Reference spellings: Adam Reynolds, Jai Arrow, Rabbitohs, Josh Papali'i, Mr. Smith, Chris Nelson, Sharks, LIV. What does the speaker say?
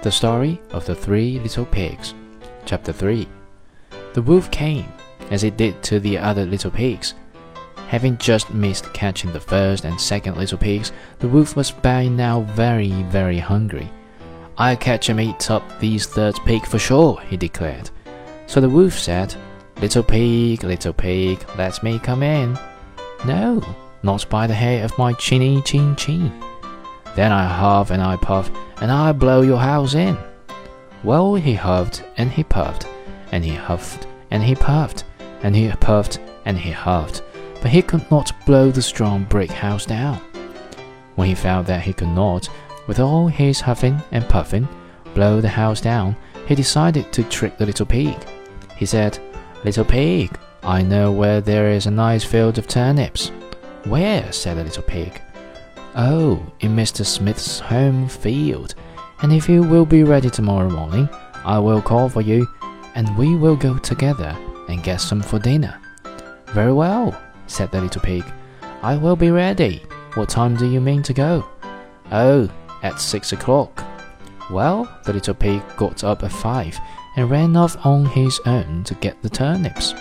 The Story of the Three Little Pigs, Chapter 3. The wolf came, as it did to the other little pigs. Having just missed catching the first and second little pigs, the wolf was by now very, very hungry. "I'll catch and eat up these third pig for sure," he declared. So the wolf said, little pig, let me come in." "No, not by the hair of my chinny chin chin." "Then I huff and I puff, and I'll blow your house in." Well, he huffed and he puffed, and he huffed and he puffed, and he puffed and he huffed, but he could not blow the strong brick house down. When he found that he could not, with all his huffing and puffing, blow the house down, he decided to trick the little pig. He said, "Little pig, I know where there is a nice field of turnips." "Where?" said the little pig. "Oh, in Mr. Smith's home field, and if you will be ready tomorrow morning, I will call for you, and we will go together and get some for dinner." "Very well," said the little pig, "I will be ready. What time do you mean to go?" "Oh, at 6 o'clock. Well, the little pig got up at 5 and ran off on his own to get the turnips.